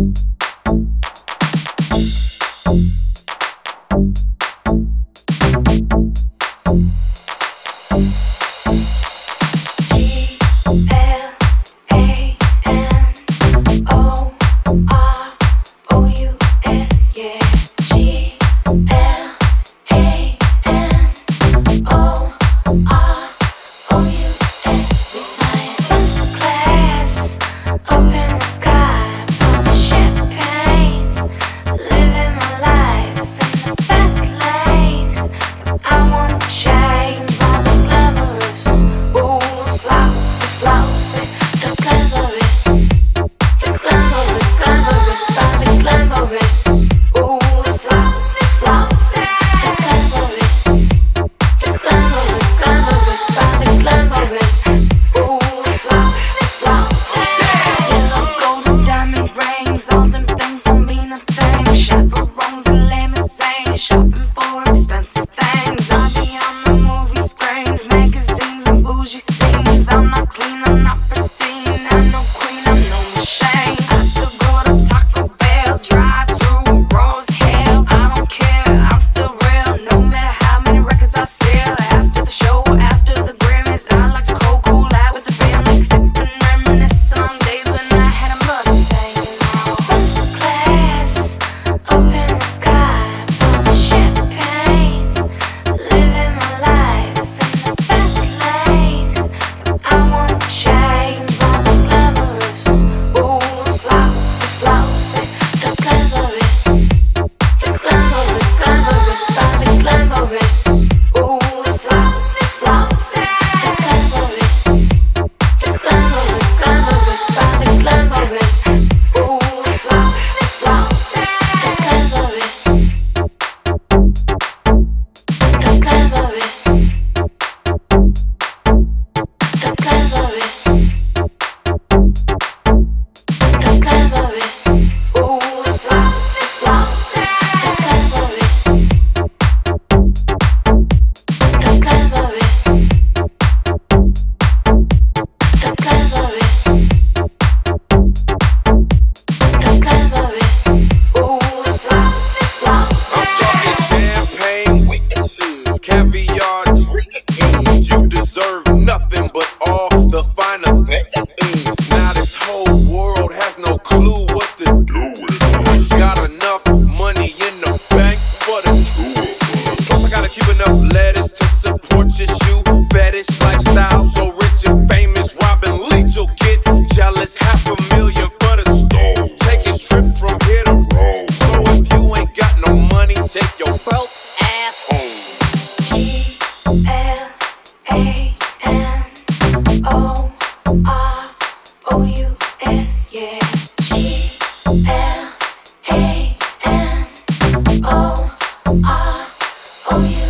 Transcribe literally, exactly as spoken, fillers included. G L A M O U S, yeah, G L A M O R O U